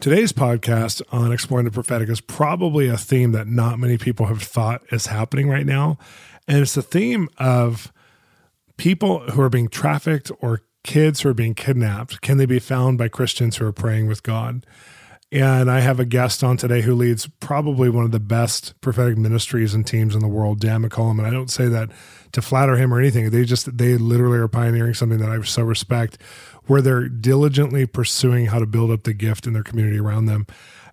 Today's podcast on Exploring the Prophetic is probably a theme that not many people have thought is happening right now. And it's the theme of people who are being trafficked or kids who are being kidnapped. Can they be found by Christians who are praying with God? And I have a guest on today who leads probably one of the best prophetic ministries and teams in the world, Dan McCollam. And I don't say that to flatter him or anything. They literally are pioneering something that I so respect, where they're diligently pursuing how to build up the gift in their community around them.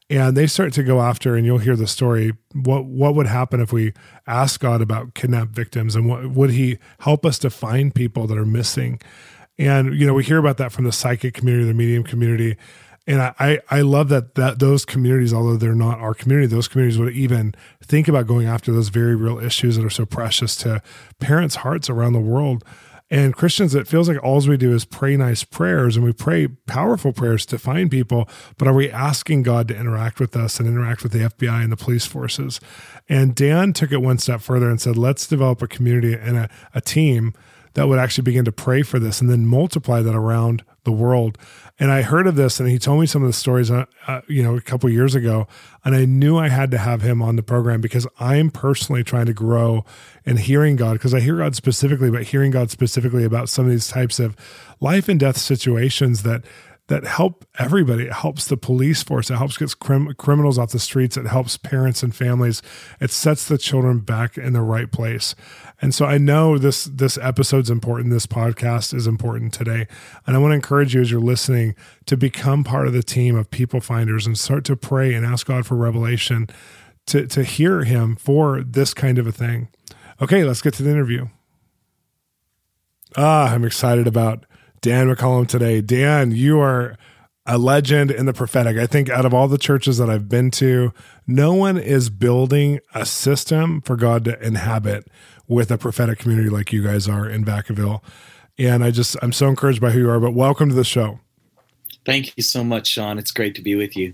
And they start to go after, and you'll hear the story, what would happen if we ask God about kidnapped victims, and what would he help us to find people that are missing? And, you know, we hear about that from the psychic community, the medium community. And I love that those communities, although they're not our community, those communities would even think about going after those very real issues that are so precious to parents' hearts around the world. And Christians, it feels like all we do is pray nice prayers, and we pray powerful prayers to find people, but are we asking God to interact with us and interact with the FBI and the police forces? And Dan took it one step further and said, let's develop a community and a team that would actually begin to pray for this and then multiply that around the world. And I heard of this, and he told me some of the stories, a couple years ago, and I knew I had to have him on the program because I'm personally trying to grow and hearing God, because I hear God specifically, but hearing God specifically about some of these types of life and death situations that help everybody. It helps the police force. It helps get criminals off the streets. It helps parents and families. It sets the children back in the right place. And so I know this episode's important. This podcast is important today. And I want to encourage you as you're listening to become part of the team of people finders and start to pray and ask God for revelation to hear him for this kind of a thing. Okay, let's get to the interview. I'm excited about Dan McCollam today. Dan, you are a legend in the prophetic. I think out of all the churches that I've been to, no one is building a system for God to inhabit with a prophetic community like you guys are in Vacaville. And I'm so encouraged by who you are, but welcome to the show. Thank you so much, Shawn. It's great to be with you.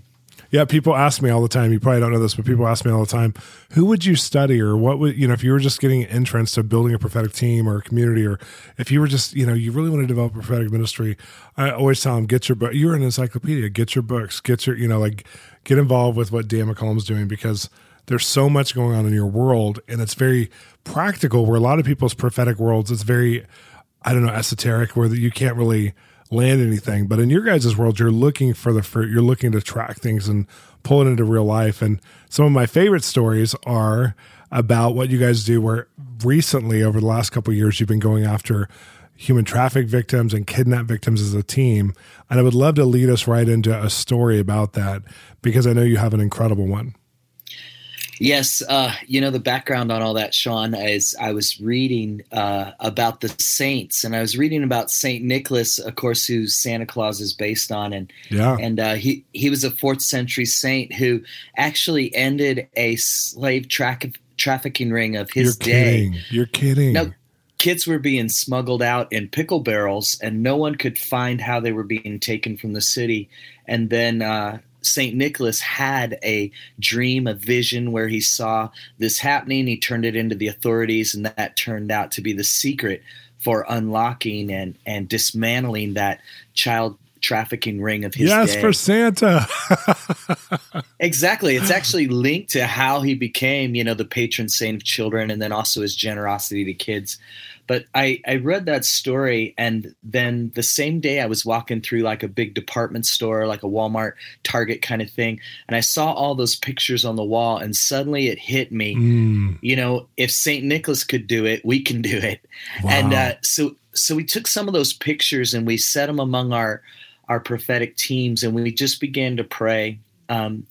Yeah, people ask me all the time, you probably don't know this, but people ask me all the time, who would you study, or what would, if you were just getting entrance to building a prophetic team or a community, or if you were just, you really want to develop a prophetic ministry, I always tell them, get your book. You're an encyclopedia, get your books, get involved with what Dan McCollam's doing, because there's so much going on in your world, and it's very practical, where a lot of people's prophetic worlds, it's very, esoteric, where you can't really land anything. But in your guys' world, you're looking for the fruit, you're looking to track things and pull it into real life. And some of my favorite stories are about what you guys do, where recently over the last couple of years, you've been going after human traffic victims and kidnap victims as a team. And I would love to lead us right into a story about that, because I know you have an incredible one. Yes. The background on all that, Shawn, is I was reading about the saints, and I was reading about St. Nicholas, of course, who Santa Claus is based on. And yeah. And he was a 4th century saint who actually ended a slave trafficking ring of his day. You're kidding. Now, kids were being smuggled out in pickle barrels, and no one could find how they were being taken from the city. And then St. Nicholas had a dream, a vision, where he saw this happening. He turned it into the authorities, and that turned out to be the secret for unlocking and dismantling that child trafficking ring of his day. Yes, for Santa. Exactly. It's actually linked to how he became, the patron saint of children, and then also his generosity to kids. But I read that story, and then the same day I was walking through like a big department store, like a Walmart, Target kind of thing, and I saw all those pictures on the wall, and suddenly it hit me, if St. Nicholas could do it, we can do it. Wow. And so we took some of those pictures and we set them among our prophetic teams, and we just began to pray. And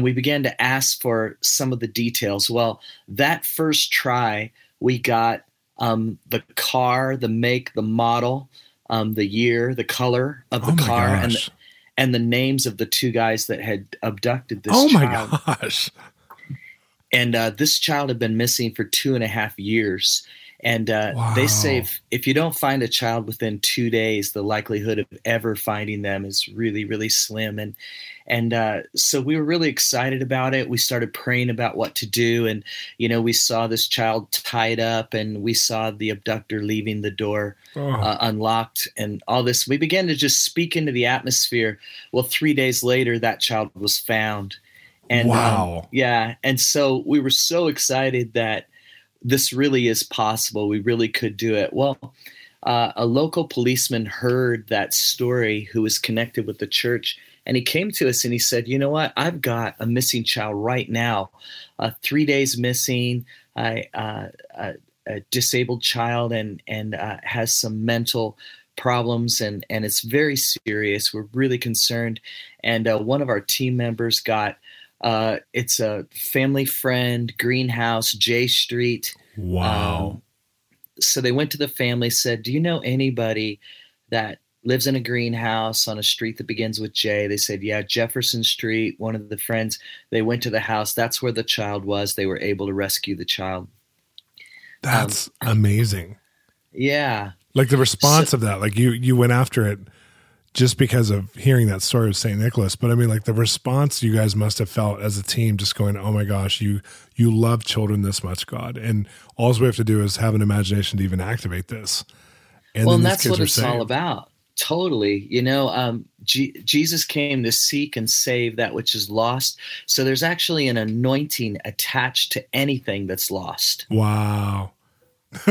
we began to ask for some of the details. Well, that first try, we got the car, the make, the model, the year, the color of the car, gosh. and the, and the names of the two guys that had abducted this child. Oh my gosh. And this child had been missing for 2.5 years. And wow. They say if you don't find a child within 2 days, the likelihood of ever finding them is really, really slim. And so we were really excited about it. We started praying about what to do. And, you know, we saw this child tied up and we saw the abductor leaving the door unlocked and all this. We began to just speak into the atmosphere. Well, 3 days later, that child was found. And, wow. Yeah. And so we were so excited that this really is possible. We really could do it. Well, a local policeman heard that story who was connected with the church, and he came to us and he said, you know what? I've got a missing child right now, 3 days missing, a disabled child and has some mental problems and it's very serious. We're really concerned. And one of our team members got it's a family friend, Greenhouse, J Street. Wow. So they went to the family, said, do you know anybody that lives in a greenhouse on a street that begins with J? They said, yeah, Jefferson Street, one of the friends. They went to the house. That's where the child was. They were able to rescue the child. That's amazing. Yeah. Like the response of that, like you went after it. Just because of hearing that story of St. Nicholas. But I mean, like the response you guys must have felt as a team just going, oh my gosh, you love children this much, God. And all we have to do is have an imagination to even activate this. And well, and that's what it's all about. Totally. You know, Jesus came to seek and save that which is lost. So there's actually an anointing attached to anything that's lost. Wow.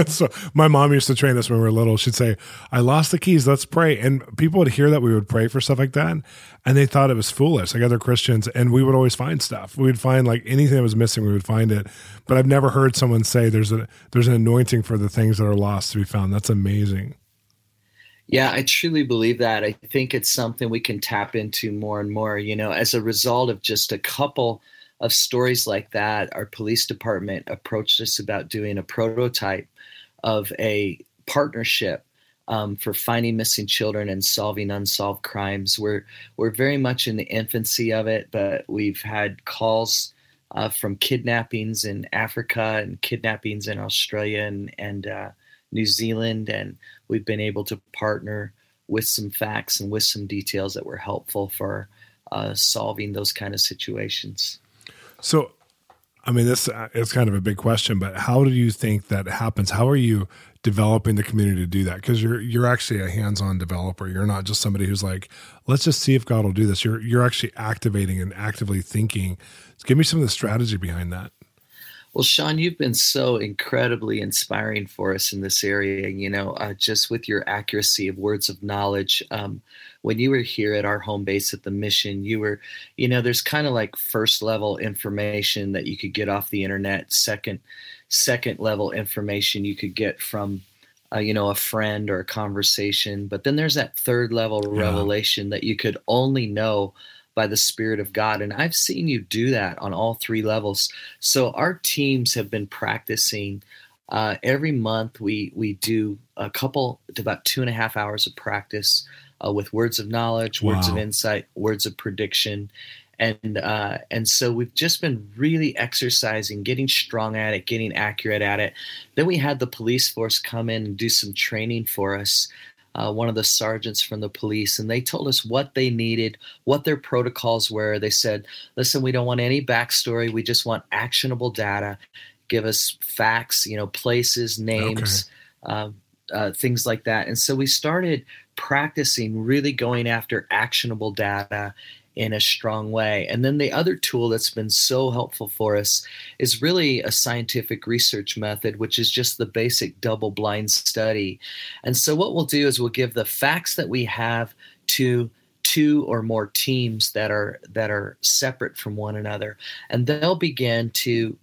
So my mom used to train us when we were little. She'd say, I lost the keys, let's pray. And people would hear that we would pray for stuff like that. And they thought it was foolish, like other Christians. And we would always find stuff. We would find like anything that was missing, we would find it. But I've never heard someone say there's an anointing for the things that are lost to be found. That's amazing. Yeah, I truly believe that. I think it's something we can tap into more and more, you know, as a result of just a couple of stories like that. Our police department approached us about doing a prototype of a partnership for finding missing children and solving unsolved crimes. We're very much in the infancy of it, but we've had calls from kidnappings in Africa and kidnappings in Australia and New Zealand, and we've been able to partner with some facts and with some details that were helpful for solving those kind of situations. So, I mean, this is kind of a big question, but how do you think that happens? How are you developing the community to do that? Because you're actually a hands-on developer. You're not just somebody who's like, let's just see if God will do this. You're actually activating and actively thinking. So give me some of the strategy behind that. Well, Shawn, you've been so incredibly inspiring for us in this area, you know, just with your accuracy of words of knowledge. When you were here at our home base at the mission, you were, you know, there's kind of like first level information that you could get off the internet, second level information you could get from, you know, a friend or a conversation. But then there's that third level revelation that you could only know by the Spirit of God. And I've seen you do that on all three levels. So our teams have been practicing. Every month we do a couple to about 2.5 hours of practice with words of knowledge, words of insight, words of prediction. And so we've just been really exercising, getting strong at it, getting accurate at it. Then we had the police force come in and do some training for us. One of the sergeants from the police, and they told us what they needed, what their protocols were. They said, listen, we don't want any backstory. We just want actionable data. Give us facts, you know, places, names, things like that. And so we started practicing really going after actionable data in a strong way. And then the other tool that's been so helpful for us is really a scientific research method, which is just the basic double-blind study. And so what we'll do is we'll give the facts that we have to two or more teams that are separate from one another, and they'll begin to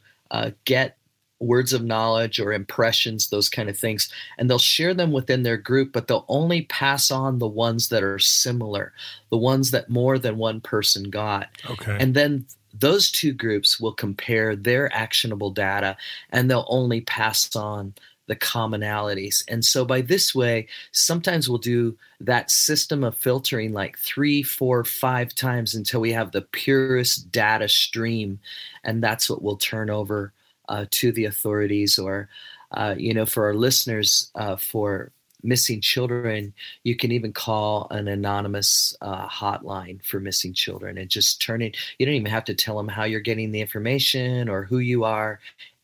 get words of knowledge or impressions, those kind of things. And they'll share them within their group, but they'll only pass on the ones that are similar, the ones that more than one person got. Okay. And then those two groups will compare their actionable data, and they'll only pass on the commonalities. And so by this way, sometimes we'll do that system of filtering like 3, 4, 5 times until we have the purest data stream. And that's what we'll turn over to the authorities or, for our listeners, for missing children, you can even call an anonymous hotline for missing children and just turn it. You don't even have to tell them how you're getting the information or who you are,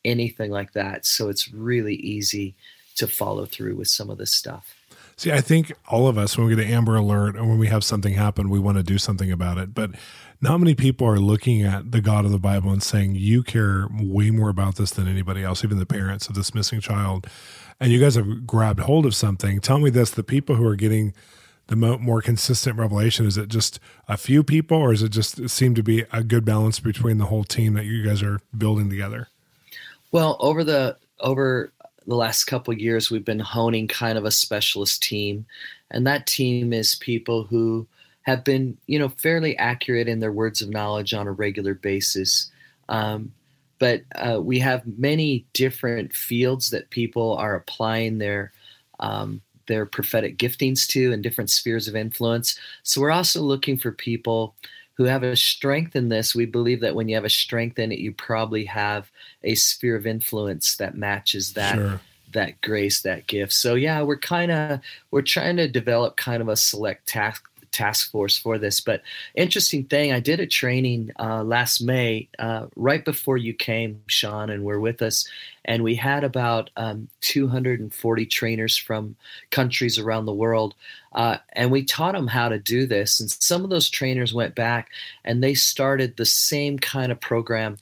anything like that. So it's really easy to follow through with some of this stuff. See, I think all of us, when we get an Amber Alert or when we have something happen, we want to do something about it. But not many people are looking at the God of the Bible and saying, you care way more about this than anybody else, even the parents of this missing child. And you guys have grabbed hold of something. Tell me this, the people who are getting the more consistent revelation, is it just a few people or is it just seem to be a good balance between the whole team that you guys are building together? Well, over the last couple of years, we've been honing kind of a specialist team. And that team is people who have been, fairly accurate in their words of knowledge on a regular basis. But we have many different fields that people are applying their prophetic giftings to and different spheres of influence. So we're also looking for people who have a strength in this. We believe that when you have a strength in it, you probably have a sphere of influence that matches that, sure, that grace, that gift. So yeah, we're trying to develop kind of a select task force for this. But interesting thing, I did a training last May, right before you came, Shawn, and were with us. And we had about 240 trainers from countries around the world. And we taught them how to do this. And some of those trainers went back and they started the same kind of program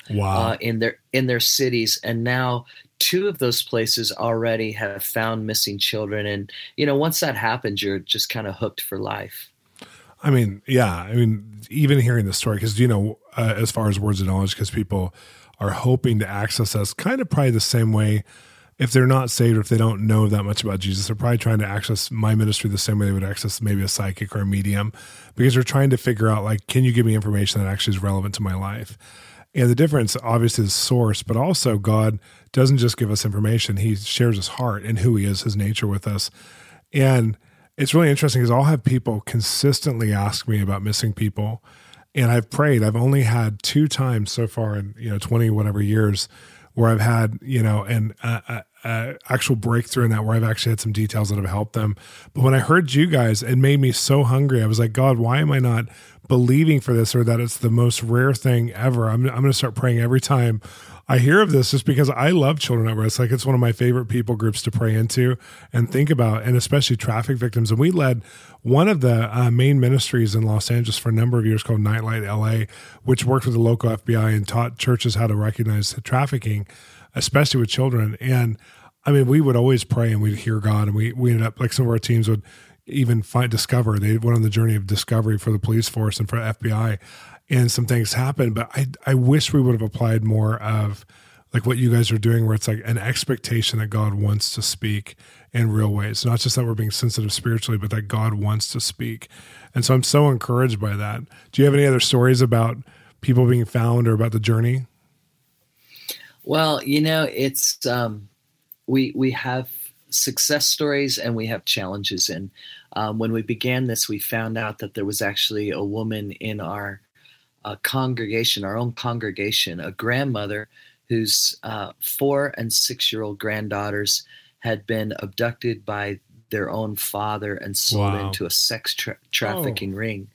in their cities. And now 2 of those places already have found missing children. And, once that happens, you're just kind of hooked for life. Even hearing the story, because, as far as words of knowledge, because people are hoping to access us kind of probably the same way if they're not saved or if they don't know that much about Jesus. They're probably trying to access my ministry the same way they would access maybe a psychic or a medium, because they're trying to figure out, like, can you give me information that actually is relevant to my life? And the difference, obviously, is source, but also God doesn't just give us information. He shares his heart and who he is, his nature with us. And it's really interesting because I'll have people consistently ask me about missing people, and I've prayed. I've only had 2 times so far in 20 whatever years where I've had an actual breakthrough in that, where I've actually had some details that have helped them. But when I heard you guys, it made me so hungry. I was like, God, why am I not believing for this, or that it's the most rare thing ever? I'm going to start praying every time I hear of this, just because I love children at risk. It's one of my favorite people groups to pray into and think about, and especially traffic victims. And we led one of the main ministries in Los Angeles for a number of years called Nightlight LA, which worked with the local FBI and taught churches how to recognize trafficking, especially with children. And we would always pray and we'd hear God, and we ended up, like, some of our teams would even discover. They went on the journey of discovery for the police force and for the FBI. And some things happen, but I wish we would have applied more of like what you guys are doing, where it's like an expectation that God wants to speak in real ways. Not just that we're being sensitive spiritually, but that God wants to speak. And so I'm so encouraged by that. Do you have any other stories about people being found or about the journey? Well, it's we have success stories and we have challenges. And when we began this, we found out that there was actually a woman in our own congregation, a grandmother whose 4- and 6-year-old granddaughters had been abducted by their own father and sold into a sex trafficking ring.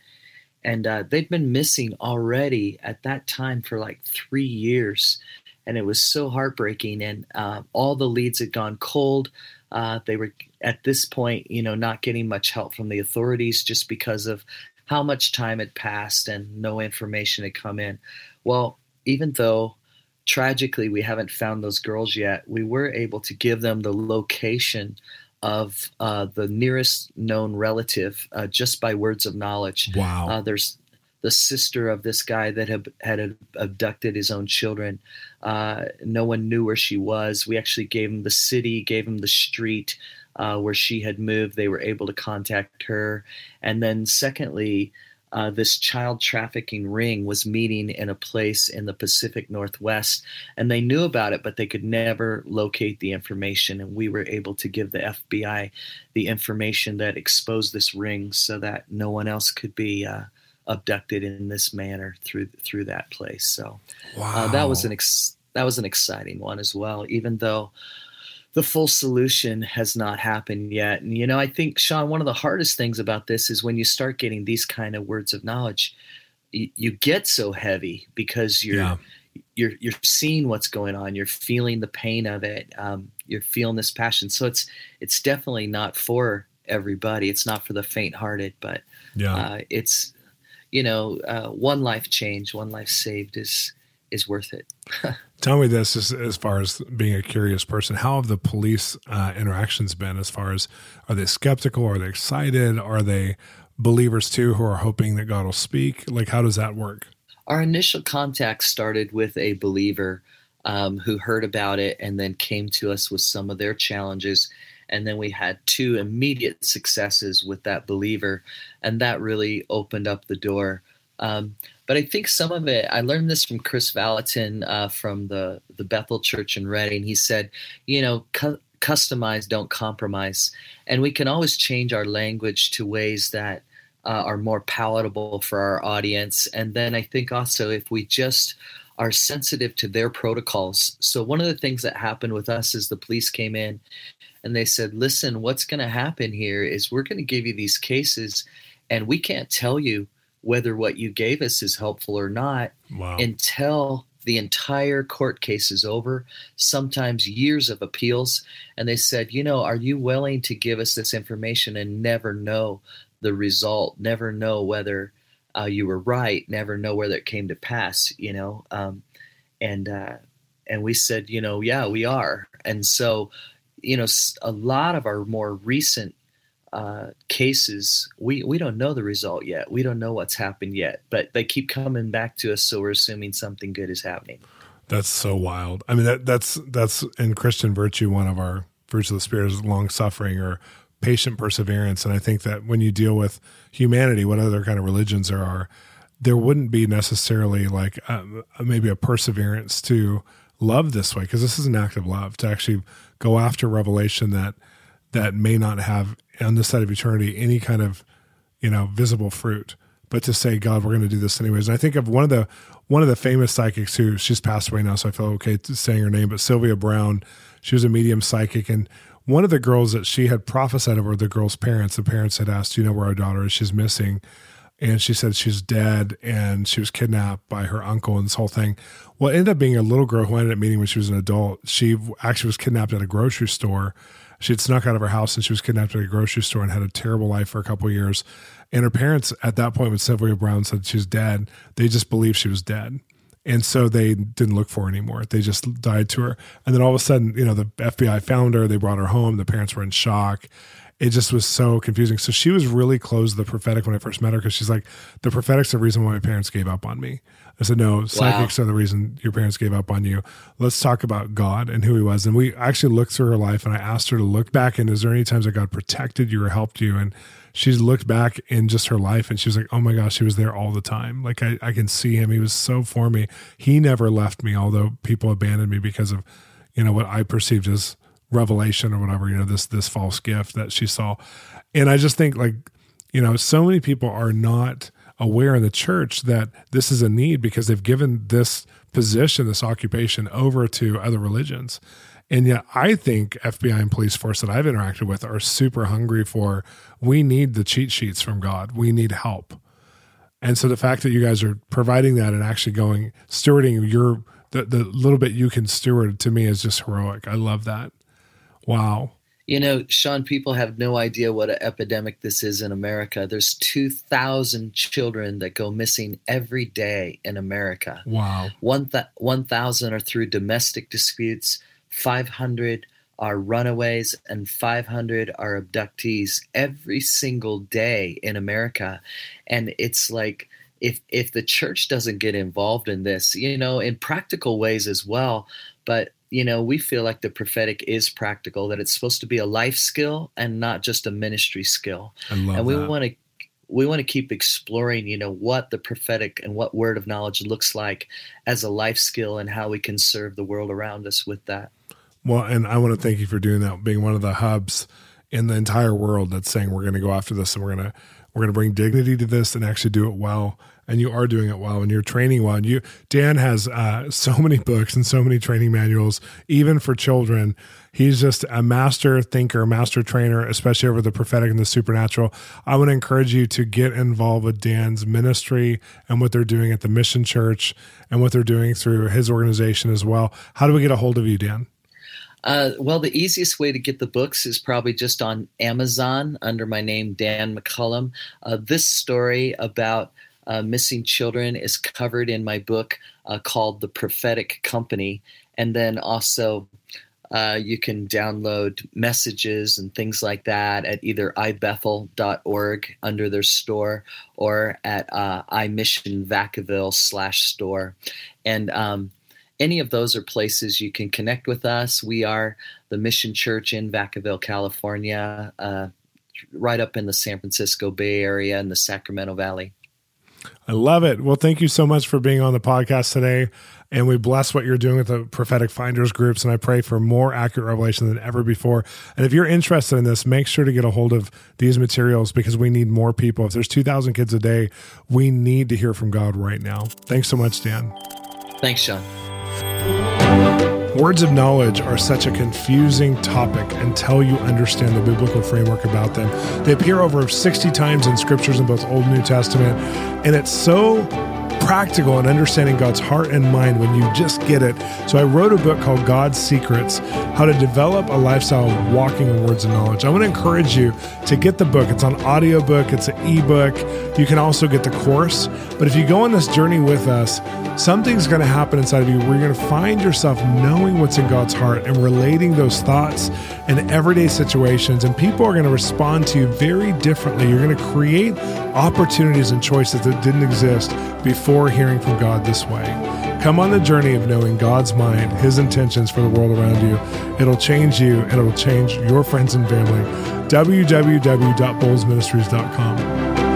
And they'd been missing already at that time for like 3 years. And it was so heartbreaking. And all the leads had gone cold. They were, at this point, not getting much help from the authorities just because of how much time had passed and no information had come in. Well, even though tragically we haven't found those girls yet, we were able to give them the location of the nearest known relative just by words of knowledge. Wow. There's the sister of this guy that had abducted his own children. No one knew where she was. We actually gave him the city, gave him the street, where she had moved. They were able to contact her. And then secondly, this child trafficking ring was meeting in a place in the Pacific Northwest, and they knew about it, but they could never locate the information. And we were able to give the FBI the information that exposed this ring so that no one else could be abducted in this manner through that place. So that was an exciting one as well, even though the full solution has not happened yet. And, you know, I think, Shawn, one of the hardest things about this is when you start getting these kind of words of knowledge, you get so heavy because you're seeing what's going on. You're feeling the pain of it. You're feeling this passion. So it's definitely not for everybody. It's not for the faint-hearted, but it's, you know, one life changed, one life saved is worth it. Tell me this, as far as being a curious person, how have the police interactions been as far as, are they skeptical? Are they excited? Are they believers too, who are hoping that God will speak? Like, how does that work? Our initial contact started with a believer who heard about it and then came to us with some of their challenges. And then we had two immediate successes with that believer. And that really opened up the door. But I think some of it, I learned this from Chris Vallotton from the Bethel Church in Reading. He said, you know, customize, don't compromise. And we can always change our language to ways that are more palatable for our audience. And then I think also if we just are sensitive to their protocols. So one of the things that happened with us is the police came in and they said, listen, what's going to happen here is we're going to give you these cases and we can't tell you whether what you gave us is helpful or not until the entire court case is over, sometimes years of appeals. And they said, you know, are you willing to give us this information and never know the result, never know whether you were right, never know whether it came to pass, you know? And we said, you know, yeah, we are. And so, you know, a lot of our more recent cases, we don't know the result yet. We don't know what's happened yet, but they keep coming back to us. So we're assuming something good is happening. That's so wild. I mean, that's in Christian virtue. One of our fruits of the Spirit is long suffering or patient perseverance. And I think that when you deal with humanity, what other kind of religions there are, there wouldn't be necessarily like maybe a perseverance to love this way. Cause this is an act of love to actually go after revelation that may not have on this side of eternity any kind of, you know, visible fruit, but to say, God, we're going to do this anyways. And I think of one of the famous psychics who, she's passed away now, so I feel okay saying her name, but Sylvia Brown, she was a medium psychic. And one of the girls that she had prophesied over, the girl's parents, the parents had asked, you know, where our daughter is, she's missing. And she said she's dead and she was kidnapped by her uncle and this whole thing. Well, it ended up being a little girl who I ended up meeting when she was an adult. She actually was kidnapped at a grocery store. She had snuck out of her house and she was kidnapped at a grocery store and had a terrible life for a couple of years. And her parents at that point, when Sylvia Brown said she's dead, they just believed she was dead. And so they didn't look for her anymore. They just died to her. And then all of a sudden, you know, the FBI found her, they brought her home. The parents were in shock. It just was so confusing. So she was really close to the prophetic when I first met her, because she's like, the prophetic's the reason why my parents gave up on me. I said, no, psychics are the reason your parents gave up on you. Let's talk about God and who he was. And we actually looked through her life and I asked her to look back. And is there any times that God protected you or helped you? And she's looked back in just her life and she was like, oh my gosh, he was there all the time. Like I can see him. He was so for me. He never left me, although people abandoned me because of, you know, what I perceived as revelation or whatever, you know, this false gift that she saw. And I just think, like, you know, so many people are not aware in the church that this is a need because they've given this position, this occupation over to other religions. And yet I think FBI and police force that I've interacted with are super hungry for, we need the cheat sheets from God. We need help. And so the fact that you guys are providing that and actually going, stewarding your, the little bit you can steward, to me is just heroic. I love that. Wow. You know, Shawn, people have no idea what an epidemic this is in America. There's 2,000 children that go missing every day in America. Wow. 1,000 are through domestic disputes, 500 are runaways, and 500 are abductees every single day in America. And it's like, if the church doesn't get involved in this, you know, in practical ways as well, but you know, we feel like the prophetic is practical, that it's supposed to be a life skill and not just a ministry skill. I love that. And we want to we want to keep exploring, you know, what the prophetic and what word of knowledge looks like as a life skill and how we can serve the world around us with that. Well, and I want to thank you for doing that, being one of the hubs in the entire world that's saying we're going to go after this and we're going to bring dignity to this and actually do it well. And you are doing it well, and you're training well. And you, Dan, has so many books and so many training manuals, even for children. He's just a master thinker, master trainer, especially over the prophetic and the supernatural. I want to encourage you to get involved with Dan's ministry and what they're doing at the Mission Church and what they're doing through his organization as well. How do we get a hold of you, Dan? Well, the easiest way to get the books is probably just on Amazon under my name, Dan McCollam. This story about missing children is covered in my book called The Prophetic Company. And then also you can download messages and things like that at either iBethel.org under their store or at iMissionVacaville.com/store. And any of those are places you can connect with us. We are the Mission Church in Vacaville, California, right up in the San Francisco Bay Area and the Sacramento Valley. I love it. Well, thank you so much for being on the podcast today. And we bless what you're doing with the prophetic finders groups. And I pray for more accurate revelation than ever before. And if you're interested in this, make sure to get a hold of these materials because we need more people. If there's 2,000 kids a day, we need to hear from God right now. Thanks so much, Dan. Thanks, Shawn. Words of knowledge are such a confusing topic until you understand the biblical framework about them. They appear over 60 times in scriptures in both Old and New Testament, and it's so practical in understanding God's heart and mind when you just get it. So I wrote a book called God's Secrets, How to Develop a Lifestyle of Walking in Words of Knowledge. I want to encourage you to get the book. It's an audiobook. It's an ebook. You can also get the course. But if you go on this journey with us, something's going to happen inside of you where you're going to find yourself knowing what's in God's heart and relating those thoughts in everyday situations. And people are going to respond to you very differently. You're going to create opportunities and choices that didn't exist before hearing from God this way. Come on the journey of knowing God's mind, His intentions for the world around you. It'll change you and it'll change your friends and family. www.bolzministries.com